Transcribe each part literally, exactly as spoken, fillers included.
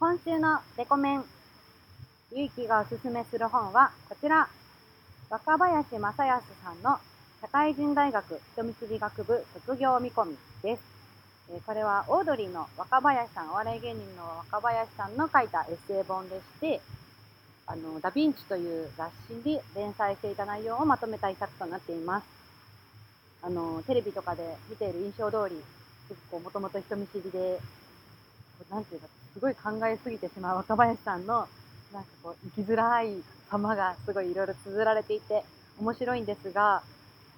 今週のレコメン、ゆいきがおすすめする本はこちら、若林正康さんの社会人大学人見知り学部卒業見込みです。これはオードリーの若林さん、お笑い芸人の若林さんの書いたエッセイ本でして、あのダ・ヴィンチという雑誌で連載していた内容をまとめた一冊となっています。あのテレビとかで見ている印象通り、結構もともと人見知りで、なんていうかすごい考えすぎてしまう若林さんのなんかこう生きづらい様がすごいいろいろ綴られていて面白いんですが、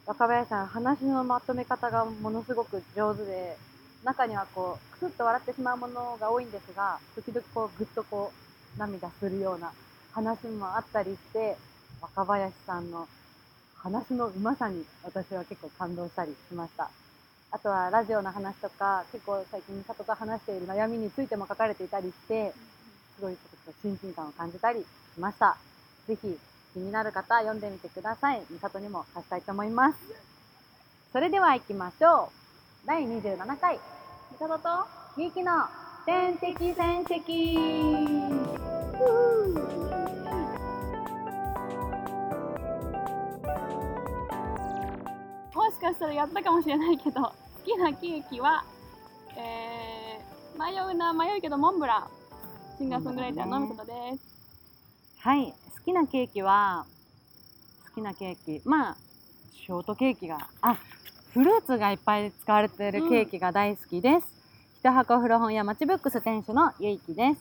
若林さん話のまとめ方がものすごく上手で、中にはこうクスッと笑ってしまうものが多いんですが、時々こうぐっとこう涙するような話もあったりして、若林さんの話のうまさに私は結構感動したりしました。あとはラジオの話とか、結構最近里と話している悩みについても書かれていたりして、すごいちょっと親近感を感じたりしました。ぜひ気になる方は読んでみてください。里にも貸したいと思います。それでは行きましょう。だいにじゅうななかい、里とゆいきの天敵戦績。もしかしたらやったかもしれないけど、好きなケーキは、えー、迷うな迷うけどモンブラン。シンガーソングライターのみさとです。はい、好きなケーキは好きなケーキ、まあショートケーキが、あ、フルーツがいっぱい使われているケーキが大好きです。一箱古本屋マチブックス店主のゆいきです。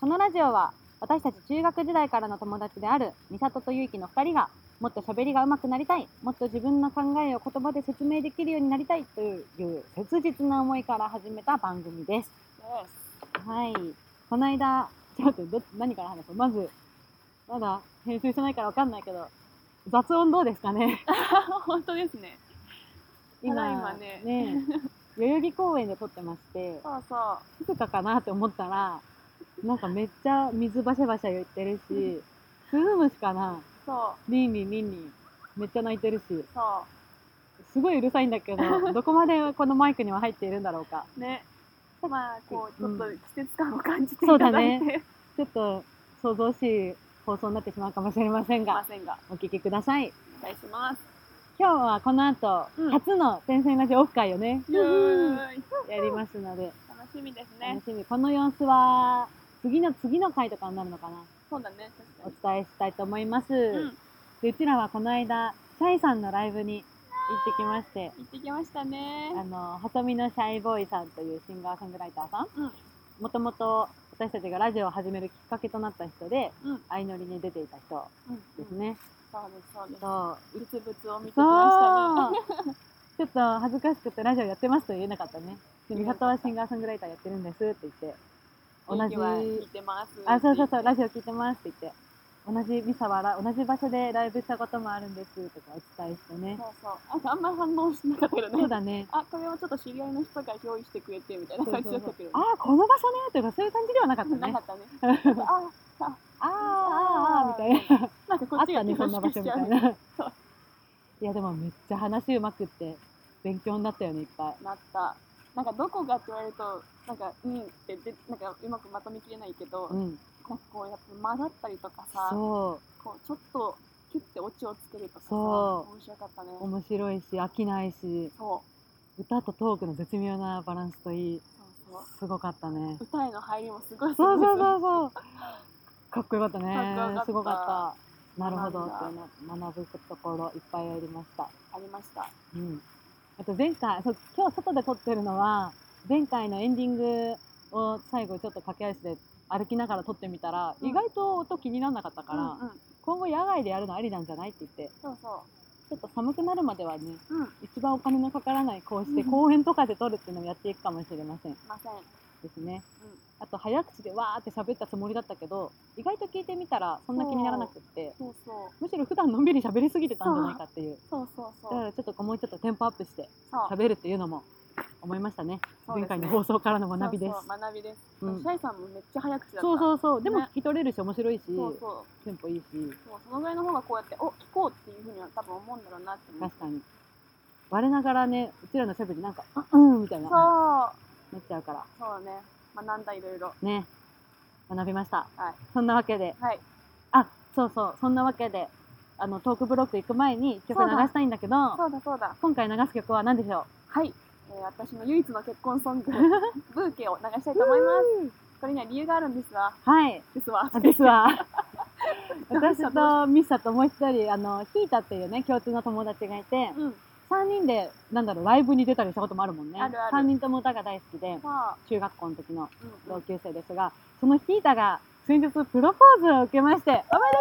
このラジオは私たち中学時代からの友達であるみさととゆいきのふたりが、もっと喋りが上手くなりたい、もっと自分の考えを言葉で説明できるようになりたいという切実な思いから始めた番組です。Yes. はい。この間、ちょっとど何から話そう。まず、まだ編集してないから分かんないけど、雑音どうですかね。本当ですね。今、今ね、ね代々木公園で撮ってまして、そうそう静かかなと思ったら、なんかめっちゃ水バシャバシャ言ってるし、スズムシかな。そうリンリンリンリンめっちゃ鳴いてるし、そうすごいうるさいんだけどどこまでこのマイクには入っているんだろうかね。まあこうちょっと季節感を感じていただいて、うん、そうだね、ちょっと想像しい放送になってしまうかもしれません が, せんがお聞きください。お願いします。今日はこの後、うん、初の天線ラジオオフ会をねやりますので楽しみですね。楽しみ。この様子は次の次の回とかになるのかな。そうだね、確かにお伝えしたいと思います、うん、でうちらはこの間シャイさんのライブに行ってきまして、行ってきましたね。あの細身のシャイボーイさんというシンガーソングライターさん、うん、もともと私たちがラジオを始めるきっかけとなった人で、うん、相乗りに出ていた人ですね、うんうん、そうですそうです。実物を見てきましたね。ちょっと恥ずかしくてラジオやってますと言えなかったね。美里はシンガーソングライターやってるんですって言って、同じ聞いてますてあそうそうそうラジオ聞いてますって言って、同じミサは同じ場所でライブしたこともあるんですとかお伝えしてね。そうそう あ, あんま反応してなかったけどね。そうだね。あこれはちょっと知り合いの人が用意してくれてみたいな感じだったけど、ね、そうそうそうあこの場所ねとかそういう感じではなかったね。なかったね。ああああみたいな。なんかこっちがねそんな場所みたいな。いやでもめっちゃ話うまくって勉強になったよねいっぱい。なった。なんかどこがって言われるとなんかうんってでなんかうまくまとめきれないけど、うん、なんかこうやっぱ間だったりとかさ、そうこうちょっとキュッてオチをつけるとかさ、そう面白かったね。面白いし飽きないし、そう歌とトークの絶妙なバランスといい、そうそうすごかったね。歌への入りもすごいすごい。そうそうそうそうかっこよかったね。かっこよかった。すごかった。なるほどって学ぶところいっぱいありました。ありました。うん。あと前回、そう今日外で撮ってるのは前回のエンディングを最後ちょっと駆け足で歩きながら撮ってみたら、うん、意外と音気にならなかったから、うんうん、今後野外でやるのありなんじゃないって言って、そうそうちょっと寒くなるまではね、うん、一番お金のかからないこうして公園とかで撮るっていうのをやっていくかもしれません、うん、ですね、うん、あと早口でわーって喋ったつもりだったけど意外と聞いてみたらそんな気にならなくって、そうそうむしろ普段のんびり喋りすぎてたんじゃないかっていう、そうそうそうそうだからちょっともうちょっとテンポアップして喋るっていうのも思いましたね。前回の放送からの学びです。そうそう学びです、うん、シャイさんもめっちゃ早口だった。そうそうそうでも聞き取れるし面白いし、そうそうテンポいいし、そうそのぐらいの方がこうやってお聞こうっていうふうには多分思うんだろうなって思う。確かに我ながらねうちらの喋りなんかうんみたいなそうなっちゃうから、そうね学んだいろいろね。学びました、はい、そんなわけで、はい、あ、そうそう、そんなわけであのトークブロック行く前に曲流したいんだけど、そうだそうだ、今回流す曲は何でしょう？はい、えー、私の唯一の結婚ソングブーケを流したいと思いますこれには理由があるんですわ。はい、ですわですわ私とミサともう一人あのヒータっていうね共通の友達がいて、うん、さんにんでなんだろうライブに出たりしたこともあるもんね。あるある。さんにんとも歌が大好きで、はあ、中学校の時の同級生ですが、うんうん、そのヒータが先日プロポーズを受けまして、おめでとうおめで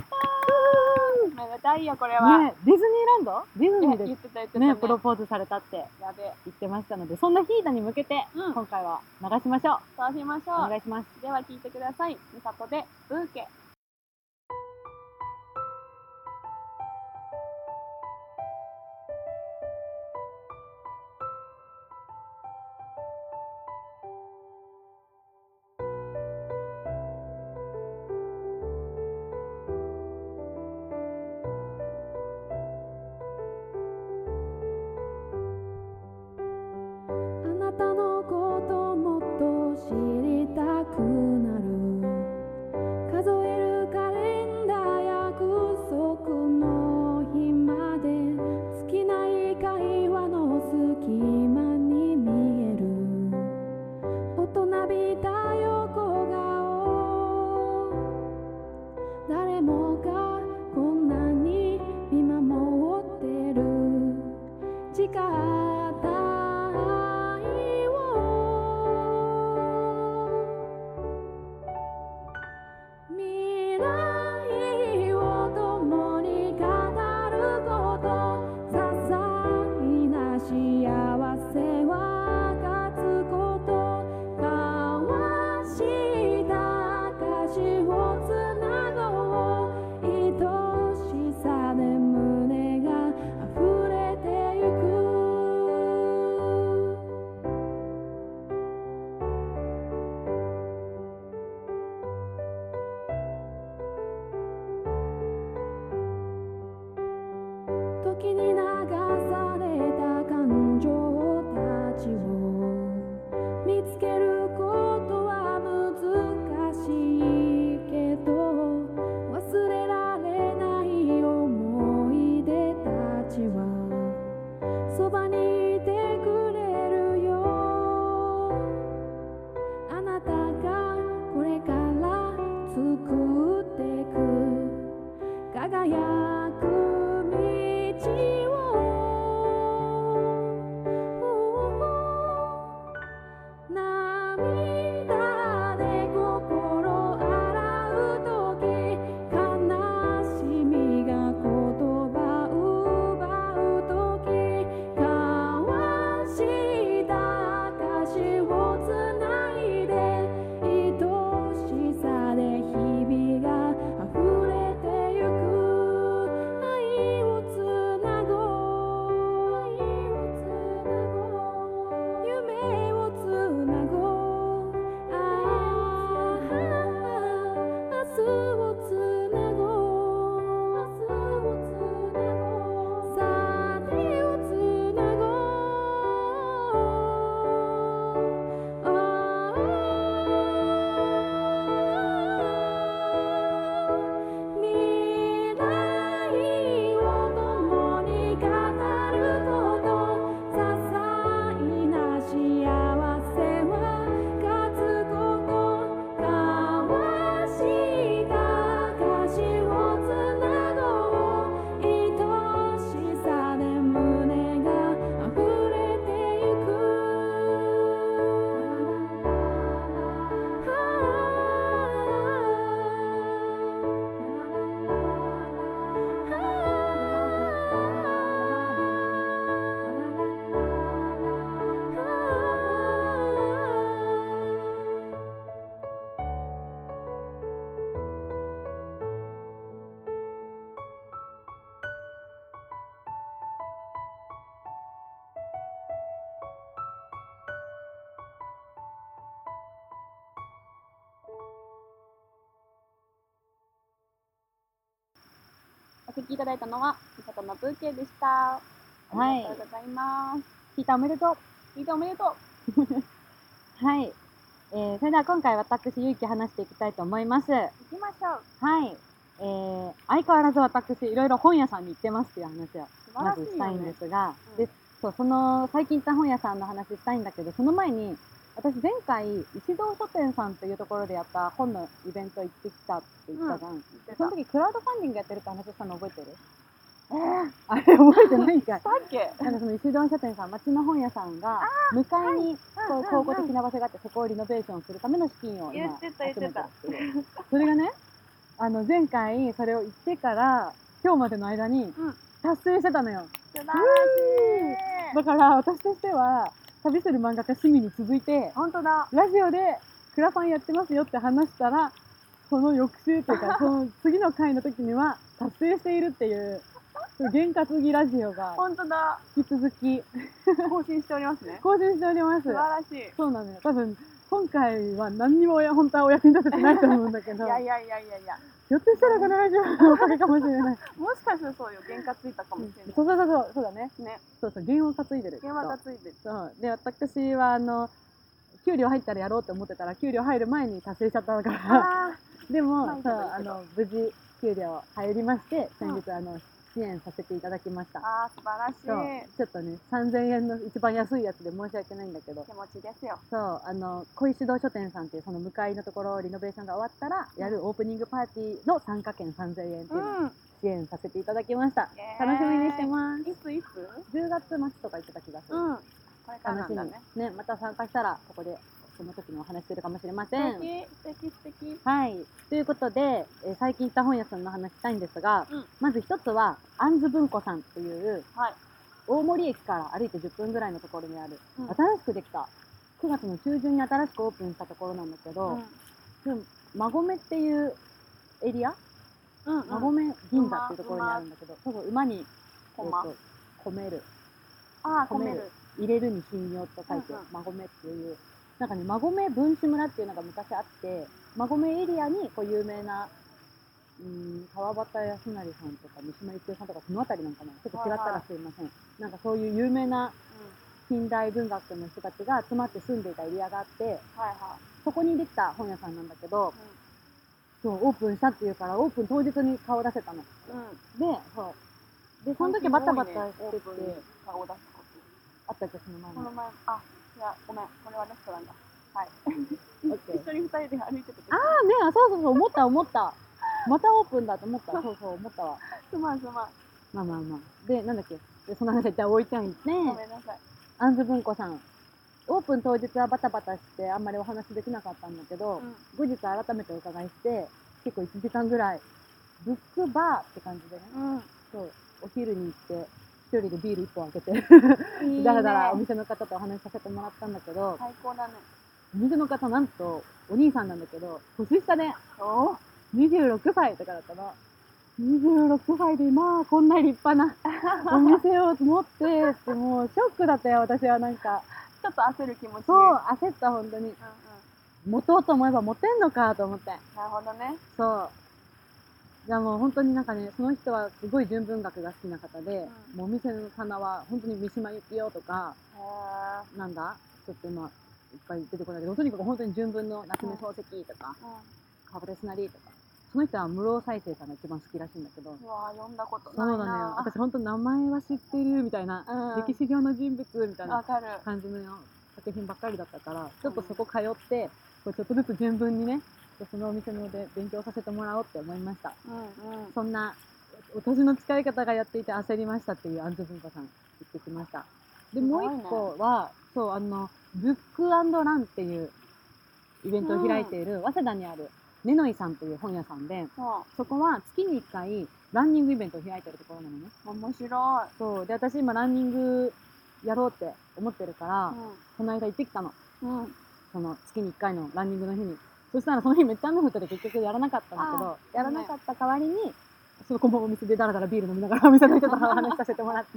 とう、おめでたいよこれは、ね、ディズニーランドディズニーで言ってた言ってた、ねね、プロポーズされたってやべ言ってましたので、そんなヒータに向けて、うん、今回は流しましょう。そうしましょう。お願いします。では聴いてください。みさこでブーケ。お聞きいただいたのはみさとのブーケでした。はい。ありがとうございます。聞いたおめでとう。聞いたおめでとう。はい。ええー、それでは今回私ゆいき話していきたいと思います。行きましょう。はい、えー、相変わらず私いろいろ本屋さんに行ってますっていう話をまずしたいんですが、ね、うん、でそうその最近行った本屋さんの話したいんだけど、その前に私前回石堂書店さんというところでやった本のイベント行ってきたって言ったじゃん、うん、その時クラウドファンディングやってるって話したの覚えてる？えー、あれ覚えてないんかい。だっけ？なんかその石堂書店さん、町の本屋さんが向かいにこう考古的な場所があって、そこをリノベーションするための資金を今集めてるっていう。言ってた言ってた。それがね、あの前回それを言ってから今日までの間に達成してたのよ。素晴らしい。だから私としては旅する漫画家趣味に続いて、本当だ。ラジオでクラファンやってますよって話したら、その翌週というかその次の回の時には達成しているっていう。験担ぎラジオが引き続き更新しておりますね。更新しております。素晴らしい。そうなのよ。多分今回は何にも本当はお役に立ててないと思うんだけど。いやいやいやいやいや。ひょっとしたらこのラジオのおかげかもしれない。もしかしたらそうよ。験担いたかもしれない。そうそうそうそう、そうだね。ね。そうそう、験を担いでる。験は担いでる。そう。で、私はあの給料入ったらやろうと思ってたら、給料入る前に達成しちゃったから。でも、そう、あの無事給料入りまして、先日あの。支援させていただきました。あー、素晴らしい。ちょっとね、さんぜんえんの一番安いやつで申し訳ないんだけど、気持ちですよ。そう、あの小石堂書店さんっていうその向かいのところリノベーションが終わったらやるオープニングパーティーの参加券さんぜんえんっていうのを支援させていただきました、うん、楽しみにしてます。いついつじゅうがつ末とか言ってた気がする、うん、これからなんだね。楽しみね。また参加したらここでその時のお話するかもしれません。素敵素敵素敵。はい。ということで、えー、最近行った本屋さんの話したいんですが、うん、まず一つはあんず文庫さんという、はい、大森駅から歩いてじゅっぷんぐらいのところにある、うん、新しくできたくがつの中旬に新しくオープンしたところなんだけど、うん、馬込っていうエリア、うんうん、馬込銀座っていうところにあるんだけど、そうそう、馬に、えーと、込める、あー、込める、入れるに信用と書いて、うんうん、馬込っていうなんかね、馬込文士村っていうのが昔あって、馬込エリアにこう有名な、うーん、川端康成さんとか三島由紀夫さんとかそのあたりなんかな、ちょっと違ったらすいません。なんかそういう有名な近代文学の人たちが集まって住んでいたエリアがあって、はいはい、そこにできた本屋さんなんだけど、うん、そう、オープンしたっていうから、オープン当日に顔出せたの。うん、で、そう。で、その時バタバタしてて、顔出すことあったっけ、その前の。その前、あ、いや、ごめん、これはレストランだ。はい。一緒に二人で歩いてた時。ああね、そうそうそう、思った思った。またオープンだと思った。そうそう、思ったわ。すまんすまん。まあまあまあ。で、なんだっけ。で、その話は一旦置いておいて。ごめんなさい。あんず文庫さん。オープン当日はバタバタしてあんまりお話できなかったんだけど、うん、後日改めてお伺いして、結構いちじかんぐらい、ブックバーって感じでね。うん、そう、お昼に行って、一人でビール一本開けていい、ね、だらだらお店の方とお話しさせてもらったんだけど、最高だね。お店の方なんとお兄さんなんだけど年下ね、おにじゅうろくさいとかだったの。にじゅうろくさいでまあこんな立派なお店を持ってってもうショックだったよ。私はなんかちょっと焦る気持ち。そう、焦った本当に、うんうん、持とうと思えば持てんのかと思って。なるほどね。そうじゃあもう本当になんかね、その人はすごい純文学が好きな方で、うん、もうお店の棚は本当に三島由紀夫とか、へー、なんだちょっと今いっぱい出てこないけど、とにかく本当に純文の夏目漱石とか、川端康成とか、その人は室生犀星さんが一番好きらしいんだけど、うわー、読んだことないな。そうなのよ。私本当名前は知ってるみたいな、うん、歴史上の人物みたいな感じの作品ばっかりだったから、ちょっとそこ通って、こうちょっとずつ純文にね、そのお店ので勉強させてもらおうって思いました、うんうん、そんな私の使い方がやっていて焦りましたっていうあんず文庫さん行ってきました。で、もう一個は、ね、そう、あのブック&ランっていうイベントを開いている、うん、早稲田にあるねのいさんという本屋さんで、うん、そこは月にいっかいランニングイベントを開いているところなのね。面白い。そうで、私今ランニングやろうって思ってるから、うん、この間行ってきたの、うん、その月にいっかいのランニングの日に。そしたらその日めっちゃ雨降ってて結局やらなかったんだけど、やらなかった代わりに、そのこのお店でだらだらビール飲みながらお店の人と話させてもらって。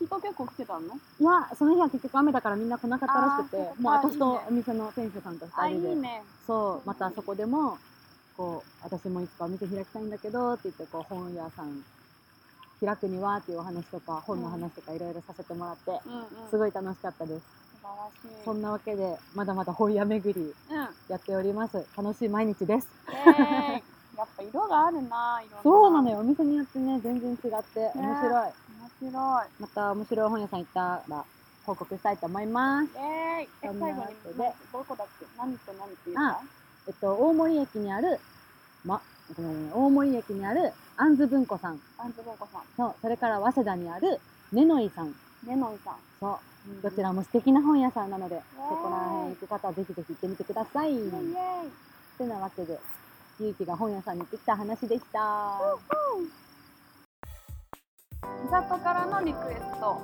人結構来てたの？いや、その日は結局雨だからみんな来なかったらしくて、もう私とお店の店主さんとふたりで、いいね、そう、またそこでも、こう、私もいつかお店開きたいんだけどって言って、こう、本屋さん開くにはっていうお話とか、本の話とかいろいろさせてもらって、すごい楽しかったです。そんなわけでまだまだ本屋巡りやっております、うん、楽しい毎日です。やっぱ色があるな、色が。そうなのよ、お店によってね全然違って面白い、ね、面白い。また面白い本屋さん行ったら報告したいと思います。えー、え、最後にどこだっけ、何と何っていうか、あ、えっと、大森駅にある、ま、ごめんね、大森駅にあるあんず文庫さん、あんず文庫さん、そう、それから早稲田にあるねのいさん、ねのいさん、そう、うん、どちらも素敵な本屋さんなので、そこら辺行く方はぜひぜひ行ってみてください。イエーイ。ってなわけで、ゆうきが本屋さんに行ってきた話でした。みさとからのリクエスト、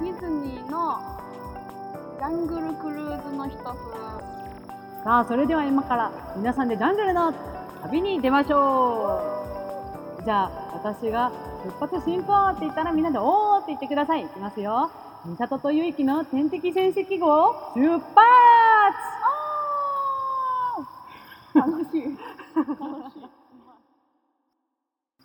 ディズニーのジャングルクルーズの一つ。さあ、それでは今から皆さんでジャングルの旅に出ましょう。じゃあ私が出発進行って言ったらみんなでおーって言ってください。いきますよ。みさととゆいきの天敵戦績号出発。楽しい楽しい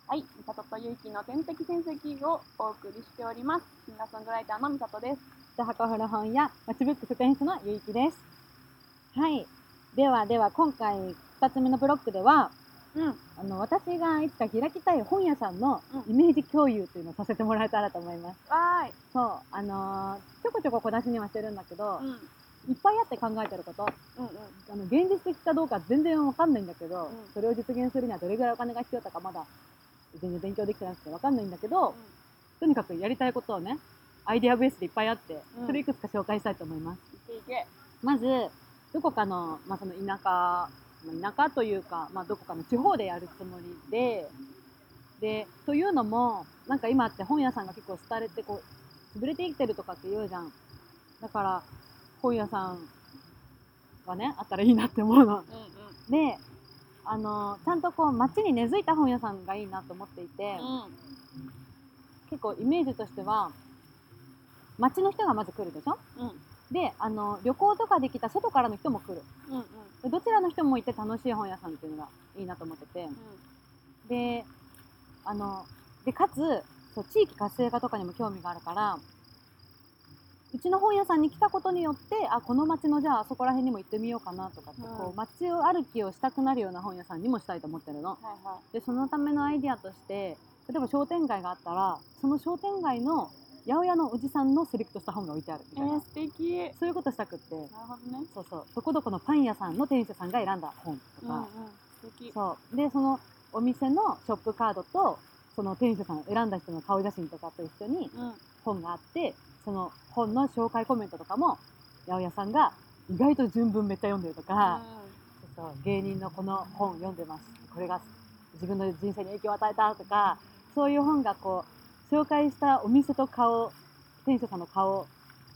はい、みさととゆうきの天敵戦績をお送りしております。シンガーソングライターのみさとです。ザ・ハコフル本屋マチブックス店主のゆうきです。はい、ではでは今回ふたつめのブロックでは、うん、あの私がいつか開きたい本屋さんのイメージ共有というのをさせてもらえたらと思います。わーい。そう、あのー、ちょこちょこ小出しにはしてるんだけど、うん、いっぱいあって考えてること、うんうん、あの現実的かどうか全然わかんないんだけど、うん、それを実現するにはどれぐらいお金が必要とかまだ全然勉強できてなくてわかんないんだけど、うん、とにかくやりたいことをね、アイデアベースでいっぱいあって、うん、それいくつか紹介したいと思います。いけいけ。まずどこかの、まあ、その田舎、田舎というか、まあ、どこかの地方でやるつもりで、でというのもなんか今って本屋さんが結構廃れてこう潰れてきてるとかって言うじゃん。だから本屋さんがね、あったらいいなって思うの、うんうん、であのちゃんとこう街に根付いた本屋さんがいいなと思っていて、うん、結構イメージとしては街の人がまず来るでしょ、うん、であの旅行とかできた外からの人も来る、うんうん、どちらの人もいて楽しい本屋さんっていうのがいいなと思ってて、うん、であのでかつそう地域活性化とかにも興味があるから、うちの本屋さんに来たことによって、あ、この町のじゃああそこら辺にも行ってみようかなとかって、うん、こう街を歩きをしたくなるような本屋さんにもしたいと思ってるの、はいはい、でそのためのアイデアとして例えば商店街があったらその商店街の八百屋のおじさんのセレクトした本が置いてあるみたいな、えー、素敵。そういうことしたくって、なるほどね。そうそう、どこどこのパン屋さんの店主さんが選んだ本とか、うんうん、素敵。そうでそのお店のショップカードとその店主さん選んだ人の顔写真とかと一緒に本があって、うん、その本の紹介コメントとかも八百屋さんが意外と純文めっちゃ読んでるとか、うん、ちょっと芸人のこの本読んでます、これが自分の人生に影響を与えたとか、そういう本がこう紹介したお店と顔、店主さんの顔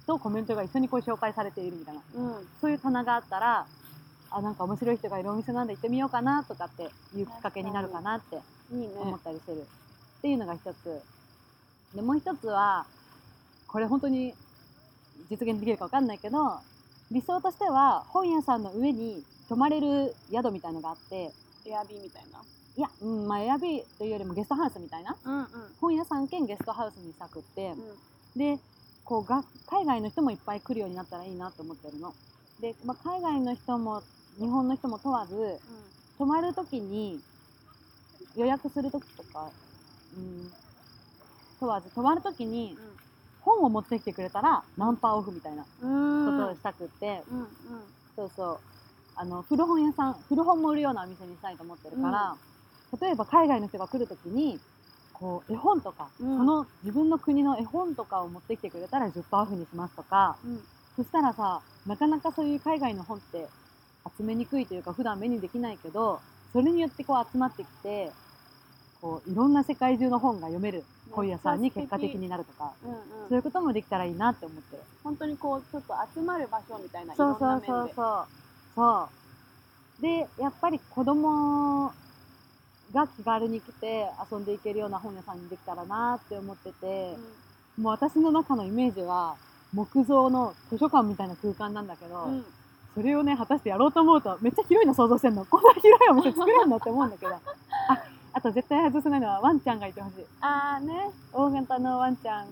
とコメントが一緒にこう紹介されているみたいな、うん、そういう棚があったら、あ、なんか面白い人がいるお店なんで行ってみようかなとかっていうきっかけになるかなって思ったりしてる、いいね、っていうのが一つで、もう一つはこれ本当に実現できるか分かんないけど、理想としては本屋さんの上に泊まれる宿みたいのがあって、 Airbnb みたいな、いや、うん、まあ Airbnb というよりもゲストハウスみたいな、うんうん、本屋さん兼ゲストハウスにしたくって、うん、でこうが海外の人もいっぱい来るようになったらいいなと思ってるので、まあ、海外の人も日本の人も問わず、うん、泊まるときに予約するときとか、うん、問わず泊まるときに、うん、本を持ってきてくれたらナンパオフみたいなことをしたくって、うんうん、そうそう、あの古本屋さん、古本も売るようなお店にしたいと思ってるから、うん、例えば海外の人が来るときにこう絵本とか、うん、この自分の国の絵本とかを持ってきてくれたら じゅっパーセント オフにしますとか、うん、そしたらさ、なかなかそういう海外の本って集めにくいというか普段目にできないけど、それによってこう集まってきてこういろんな世界中の本が読める本屋さんに結果的になるとか、うんうん、そういうこともできたらいいなって思ってる。本当にこうちょっと集まる場所みたいな、そうそうそうそうそうで、やっぱり子供が気軽に来て遊んでいけるような本屋さんにできたらなって思ってて、うん、もう私の中のイメージは木造の図書館みたいな空間なんだけど、うん、それをね果たしてやろうと思うとめっちゃ広いの想像してんの、こんな広いお店作れるのって思うんだけどああと絶対外せないのはワンちゃんがいてほしい。あーね、大型のワンちゃん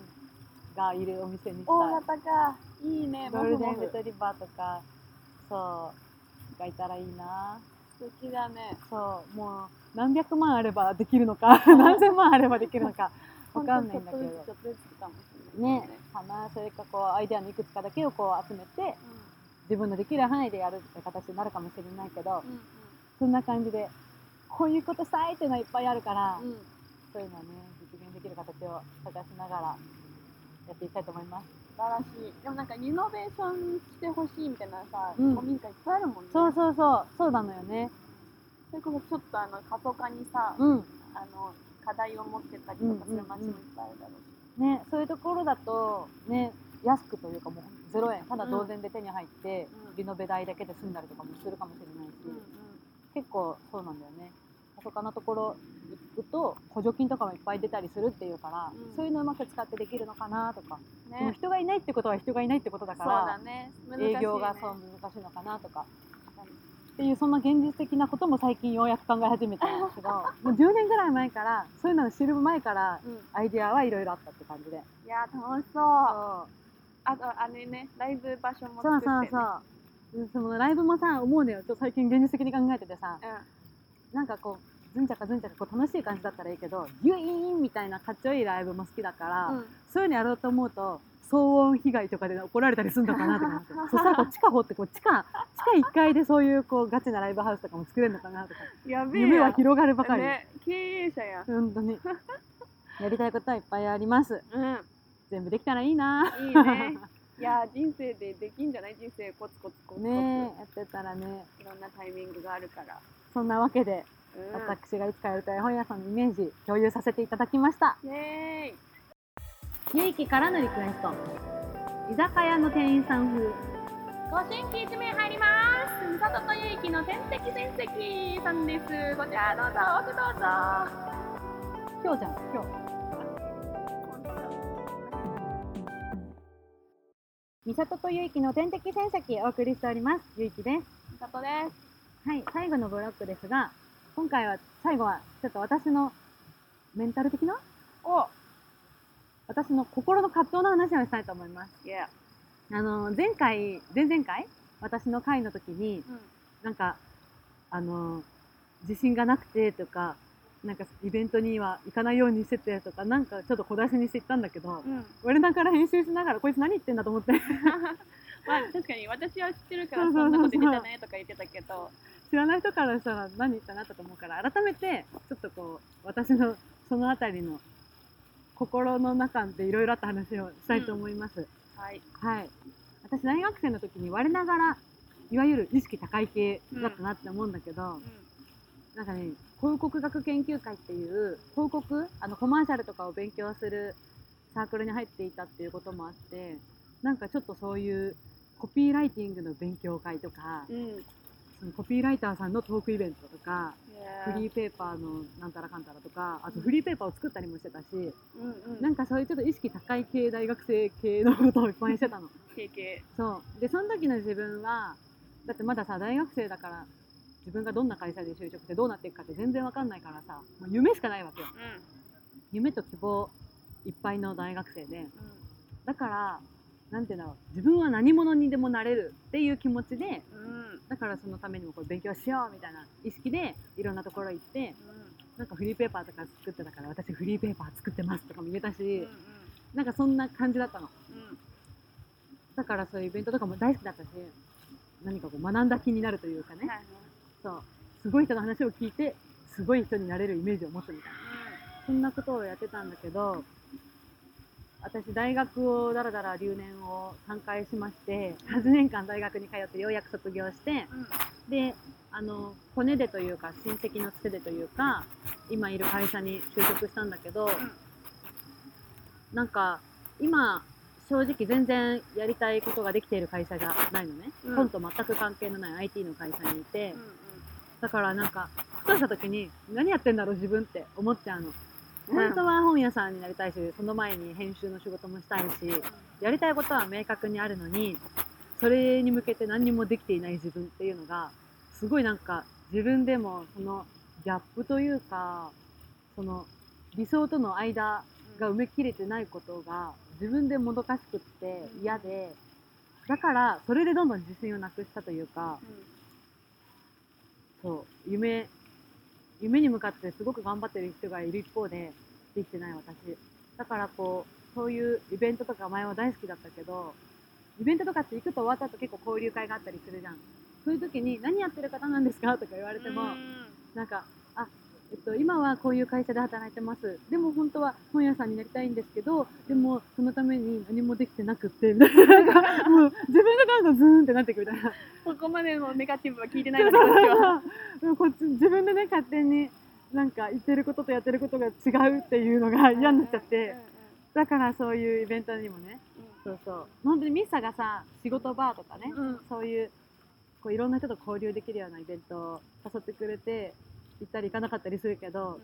がいるお店にしたい。大型か。いいね、ゴールデンレトリバーとかそうがいたらいいな。素敵だね。そうもう何百万あればできるのか何千万あればできるのかわかんないんだけど、ちょっとずつかもしれないね。かな、それかこうアイデアのいくつかだけをこう集めて、うん、自分のできる範囲でやるって形になるかもしれないけど、うんうん、そんな感じでこういうことしたいっていうのはいっぱいあるから、うん、そういうのをね実現できる形を探しながらやっていきたいと思います。素晴らしい。でもなんかリノベーションしてほしいみたいなさ、うん、古民家いっぱいあるもんね。そうそうそう、そうなのよね。それこそちょっとあの過疎化にさ、うん、あの課題を持ってたりとかする街もいっぱいあるだろうし、うんうんうん、ね、そういうところだとね、安くというかもうゼロ円ただ同然で手に入って、うん、リノベ代だけで住んだりとかもするかもしれないし、うんうん、結構そうなんだよね。過疎化のところ行くと補助金とかもいっぱい出たりするっていうから、うん、そういうのをうまく使ってできるのかなとか、ね、でも人がいないってことは人がいないってことだからそうだ、ね、難しいね、営業がそう難しいのかなとか、うん、っていうそんな現実的なことも最近ようやく考え始めたんですけどもうじゅうねんぐらい前からそういうのを知る前から、うん、アイデアはいろいろあったって感じで、いや楽しそう。そうあとあれね、ライブ場所も作って、ね、そうそうそう、そのライブもさ思うのよ。ちょっと最近現実的に考えててさ、うん、なんかこうずんちゃかずんちゃかこう楽しい感じだったらいいけど、ギュイーンみたいなかっちょいいライブも好きだから、うん、そういうのやろうと思うと騒音被害とかで怒られたりするのかなとか思ってそしたらこう地下掘ってこう地下、地下いっかいでそういう、 こうガチなライブハウスとかも作れるのかなとか、やべえや夢は広がるばかり、ね、経営者や本当にやりたいことはいっぱいあります、うん、全部できたらいいな。いいねいや人生でできんじゃない。人生コツコツコツコツ、ね、やってたらね、いろんなタイミングがあるから。そんなわけで私がいつかやりたい本屋さんのイメージ共有させていただきました。イエーイ。ゆいきからのリクエスト、居酒屋の店員さん風。ご新規一名入ります。みさととゆいきの天敵戦績さんです。こちらどうぞ、奥どうぞ。今日じゃん、今日みさととゆいきの天敵戦績お送りしております。ゆいきです。みさとです。はい、最後のブロックですが、今回は最後はちょっと私のメンタル的なお私の心の葛藤の話をしたいと思います。Yeah. あの前回前々回私の会の時に、うん、なんかあの自信がなくてとか、なんかイベントには行かないようにしててとか、なんかちょっと小出しにしていったんだけど、うん、我ながら編集しながらこいつ何言ってんだと思ってまあ確かに私は知ってるからそんなこと言ってたねとか言ってたけど、知らない人からしたら何言ったなったと思うから、改めてちょっとこう私のそのあたりの心の中でいろいろあった話をしたいと思います、うん、はい、はい、私大学生の時に我ながらいわゆる意識高い系だったなって思うんだけど、うんうん、なんかね、広告学研究会っていう広告、あのコマーシャルとかを勉強するサークルに入っていたっていうこともあって、なんかちょっとそういうコピーライティングの勉強会とか、うん、そのコピーライターさんのトークイベントとか、yeah. フリーペーパーのなんたらかんたらとか、あとフリーペーパーを作ったりもしてたし、うんうん、なんかそういうちょっと意識高い系、大学生系のことをいっぱいしてたの系系そうで、その時の自分はだってまださ大学生だから、自分がどんな会社で就職してどうなっていくかって全然わかんないからさ、もう夢しかないわけよ、うん、夢と希望いっぱいの大学生で、うん、だからなんていうんだろう、自分は何者にでもなれるっていう気持ちで、うん、だからそのためにもこう勉強しようみたいな意識でいろんなところ行って、うん、なんかフリーペーパーとか作ってたから、私フリーペーパー作ってますとかも言えたし、うんうん、なんかそんな感じだったの、うん、だからそういうイベントとかも大好きだったし、何かこう学んだ気になるというかね、はいはい、そうすごい人の話を聞いてすごい人になれるイメージを持つみたいな、うん、そんなことをやってたんだけど、私大学をだらだら留年をさんかいしまして、はちねんかん大学に通ってようやく卒業して、うん、で、あのコネでというか親戚のつてでというか、今いる会社に就職したんだけど、うん、なんか今正直全然やりたいことができている会社じゃないのね、うん、本と全く関係のない アイティー の会社にいて、うんうん、だからなんかふとした時に何やってんだろう自分って思っちゃうの。本当は本屋さんになりたいし、その前に編集の仕事もしたいし、やりたいことは明確にあるのに、それに向けて何にもできていない自分っていうのがすごい、なんか自分でもそのギャップというか、その理想との間が埋めきれてないことが自分でもどかしくって嫌で、だからそれでどんどん自信をなくしたというか、うん、そう夢夢に向かってすごく頑張ってる人がいる一方でできてない私だから、こうそういうイベントとか前は大好きだったけど、イベントとかって行くと終わった後結構交流会があったりするじゃん。そういう時に何やってる方なんですかとか言われても、なんかあ、えっと、今はこういう会社で働いてます。でも本当は本屋さんになりたいんですけど、でもそのために何もできてなくってみたいな、なんかもう自分の感がズーンってなってくるみたいな。そこまでのネガティブは聞いてないので、でもこっち自分でね勝手になんか言ってることとやってることが違うっていうのが嫌になっちゃって、だからそういうイベントにもね、うん、そうそう。本当にミッサがさ仕事バーとかね、うん、そういうこういろんな人と交流できるようなイベントを誘ってくれて。行ったり行かなかったりするけど、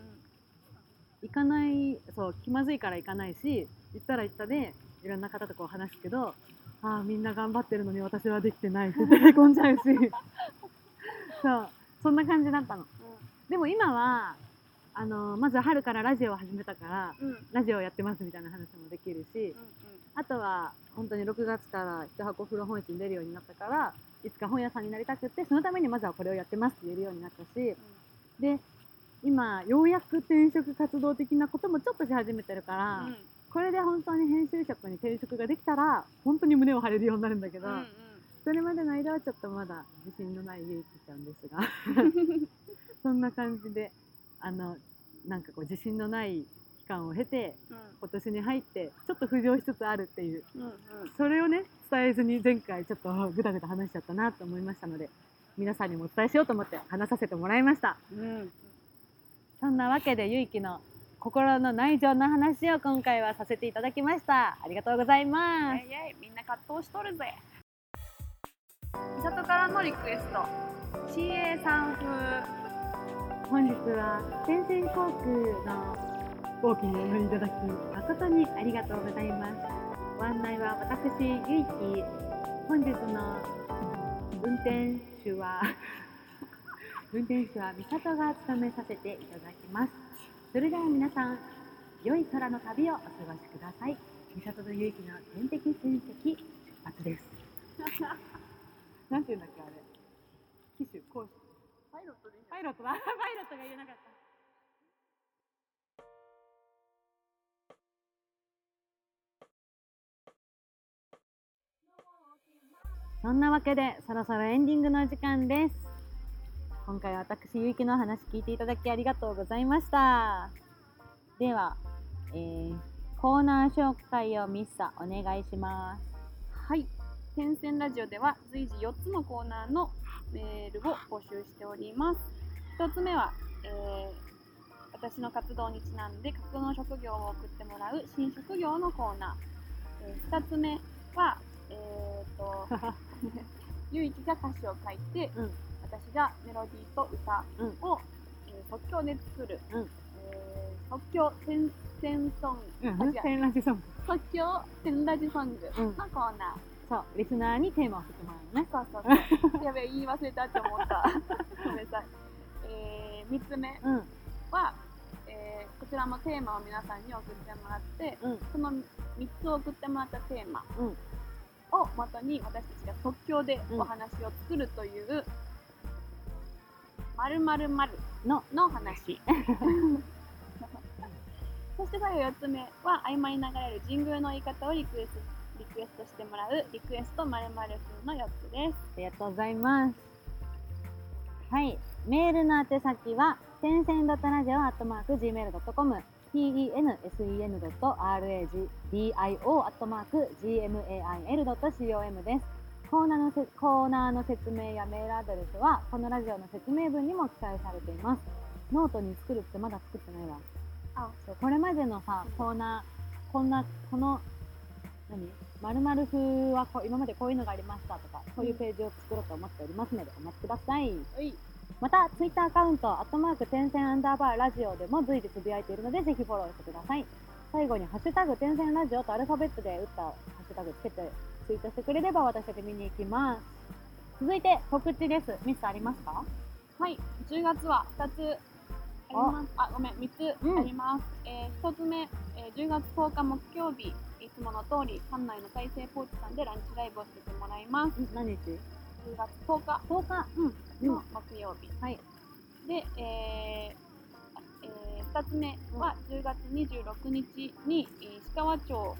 うん、行かない、そう気まずいから行かないし、行ったら行ったでいろんな方とこう話すけど、ああみんな頑張ってるのに私はできてないってへこんじゃうしそうそんな感じだったの、うん、でも今はあのまず春からラジオを始めたから、うん、ラジオをやってますみたいな話もできるし、うんうん、あとは本当にろくがつから一箱古本市に出るようになったから、いつか本屋さんになりたくて、そのためにまずはこれをやってますって言えるようになったし、うん、で今ようやく転職活動的なこともちょっとし始めてるから、うん、これで本当に編集職に転職ができたら本当に胸を張れるようになるんだけど、うんうん、それまでの間はちょっとまだ自信のないゆいきちゃんですがそんな感じであのなんかこう自信のない期間を経て、うん、今年に入ってちょっと浮上しつつあるっていう、うんうん、それをね伝えずに前回ちょっとぐだぐだ話しちゃったなと思いましたので、皆さんにもお伝えしようと思って話させてもらいました、うん、そんなわけでゆいきの心の内情の話を今回はさせていただきました。ありがとうございます。いやいやみんな葛藤しとるぜ。みさとからのリクエスト シーエー さん風。本日は天線航空の飛行機にお乗りいただき誠にありがとうございます。ご案内は私ゆいき、本日の運転手は運転手はみさとが務めさせていただきます。それでは皆さん、良い空の旅をお過ごしください。みさととゆいきの天敵戦績出発ですなんていうんだっけあれ、機種、講師、パイロットでいいんじゃない？パイロットはパイロットが言えなかった。そんなわけでそろそろエンディングの時間です。今回は私ゆいきの話聞いていただきありがとうございました。では、えー、コーナー紹介をミッサお願いします。はい、天線ラジオでは随時よっつのコーナーのメールを募集しております。ひとつめは、えー、私の活動にちなんで架空の職業を送ってもらう新職業のコーナー、えー、ふたつめはえーとゆいきが歌詞を書いて、うん、私がメロディーと歌を、うんえー、即興で作る、うんえー、即興天線ソング、うん、天ラジソング即興天ラジソングのコーナー、うん、そう、リスナーにテーマを振ってもらうね。そうそうそうやべえ、言い忘れたって思ったごめんなさい、えー、みっつめは、うんえー、こちらもテーマを皆さんに送ってもらって、うん、そのみっつを送ってもらったテーマ、うんを元に私たちが即興でお話を作るという〇〇〇の話そして最後よっつめは曖昧に流れる神宮の言い方をリクエスト、リクエストしてもらうリクエスト〇〇風のよっつです。ありがとうございます。はい、メールの宛先は天線.radio アットマーク ジーメール ドット コムテンセンドットラジオ アットマーク ジーメール ドット コム です。コーナーのせ、コーナーの説明やメールアドレスはこのラジオの説明文にも記載されています。ノートに作るってまだ作ってないわ。あ、そうこれまでのさ、コーナー、こんなこの何○○風はこ今までこういうのがありましたとか、こういうページを作ろうと思っておりますのでお待ちください。はい。また、ツイッターアカウント、アットマーク、天線アンダーバーラジオでも随時つぶやいているので、ぜひフォローしてください。最後に、ハッシュタグ、天線ラジオとアルファベットで打ったハッシュタグつけてツイートしてくれれば、私たち見に行きます。続いて、告知です。ミスありますか？はい、じゅうがつはふたつあります。あ、ごめん、みっつあります。うん、えー、ひとつめ、えー、じゅうがつとおか木曜日、えー、つもの通り館内の再生ポーチさんでランチライブをさせてもらいます。何日？じゅうがつとおかとおか、うん、の木曜日、うん、はい。で、えーえー、ふたつめはじゅうがつにじゅうろくにちに石川町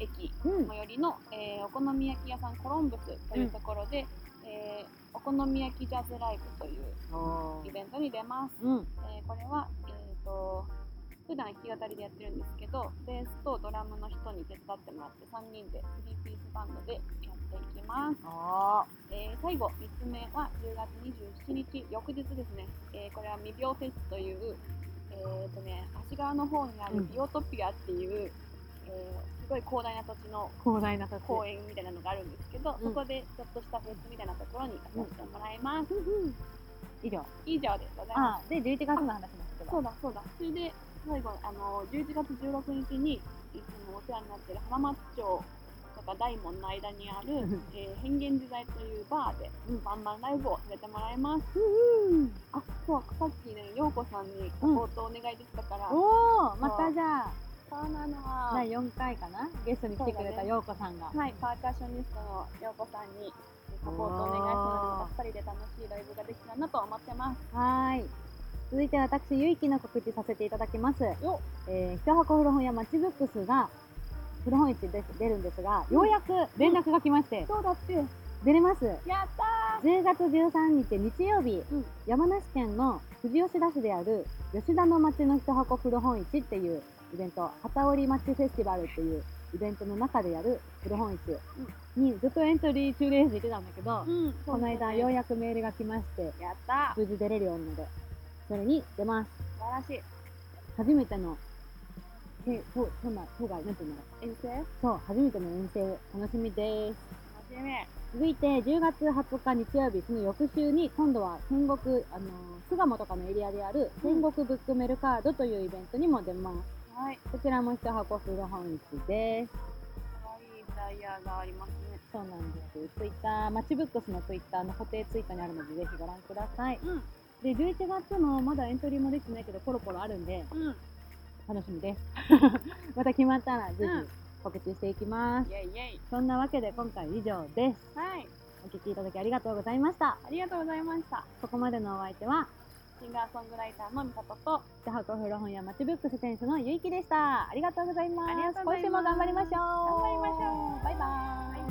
駅最寄りの、うんえー、お好み焼き屋さんコロンブスというところで、うんえー、お好み焼きジャズライブというイベントに出ます、うんえー、これは、えー、と普段弾き語りでやってるんですけど、ベースとドラムの人に手伝ってもらってさんにんでスリーピースバンドでやっていきます。あ、えー、最後みっつめはじゅうがつにじゅうしちにち翌日ですね、えー、これは未病フェスというえーとね、足側の方にあるビオトピアっていう、うんえー、すごい広大な土地の広大な土地公園みたいなのがあるんですけど、うん、そこでちょっとしたフェスみたいなところに行かせてもらいます、うんうん、以上以上でございます。あ、でじゅういちがつの話もしてた。そうだそうだ。それで最後あのじゅういちがつじゅうろくにちにいつもお世話になっている浜松町とか大門の間にある、えー、変幻自在というバーでバンバンライブをさせてもらいます、うん、あ、そうさっきね、陽子さんにサポートお願いできたから、うん、おー、またじゃあそうなのだいよんかいかな、ゲストに来てくれた陽子さんが、ね、はい、パーカッショニストの陽子さんにサポートお願いしたので、ふたりで楽しいライブができたらなと思ってます。はい、続いて私、ゆいきの告知させていただきます。よ、えー、一箱古本屋マッチブックスが古本市で出るんですが、ようやく連絡が来まして、うん、そうだって出れます。やったー。じゅうがつじゅうさんにち日曜日、うん、山梨県の富士吉田市である吉田の町の一箱古本市っていうイベント、旗織町フェスティバルっていうイベントの中でやる古本市にずっとエントリー中レース出てたんだけど、うんね、この間ようやくメールが来まして、やった無事出れるようなのでそれに出ます。素晴らしい。初めてのえ、そう、そんな、そうが、なんていうの遠征？そう、初めての遠征、楽しみです。楽しみ。続いて、じゅうがつはつか日曜日、その翌週に、今度は戦国、あの巣鴨とかのエリアである、戦国ブックメルカードというイベントにも出ます。はい。こちらも一箱古本市です。可愛いフライヤーがありますね。そうなんです。ツイッター、マッチブックスのツイッターの固定ツイートにあるので、ぜひご覧ください。うん。で、じゅういちがつの、まだエントリーもできてないけど、コロコロあるんで、うん。楽しみですまた決まったらぜひ告知していきます、うん、イエイイエイ。そんなわけで今回以上です。はい、お聞きいただきありがとうございました。ありがとうございました。ここまでのお相手はシンガーソングライターのみさとと一箱古本屋マッチブックス店主のゆいきでした。ありがとうございます。今週も頑張りましょう。頑張りましょう。バイバーイ。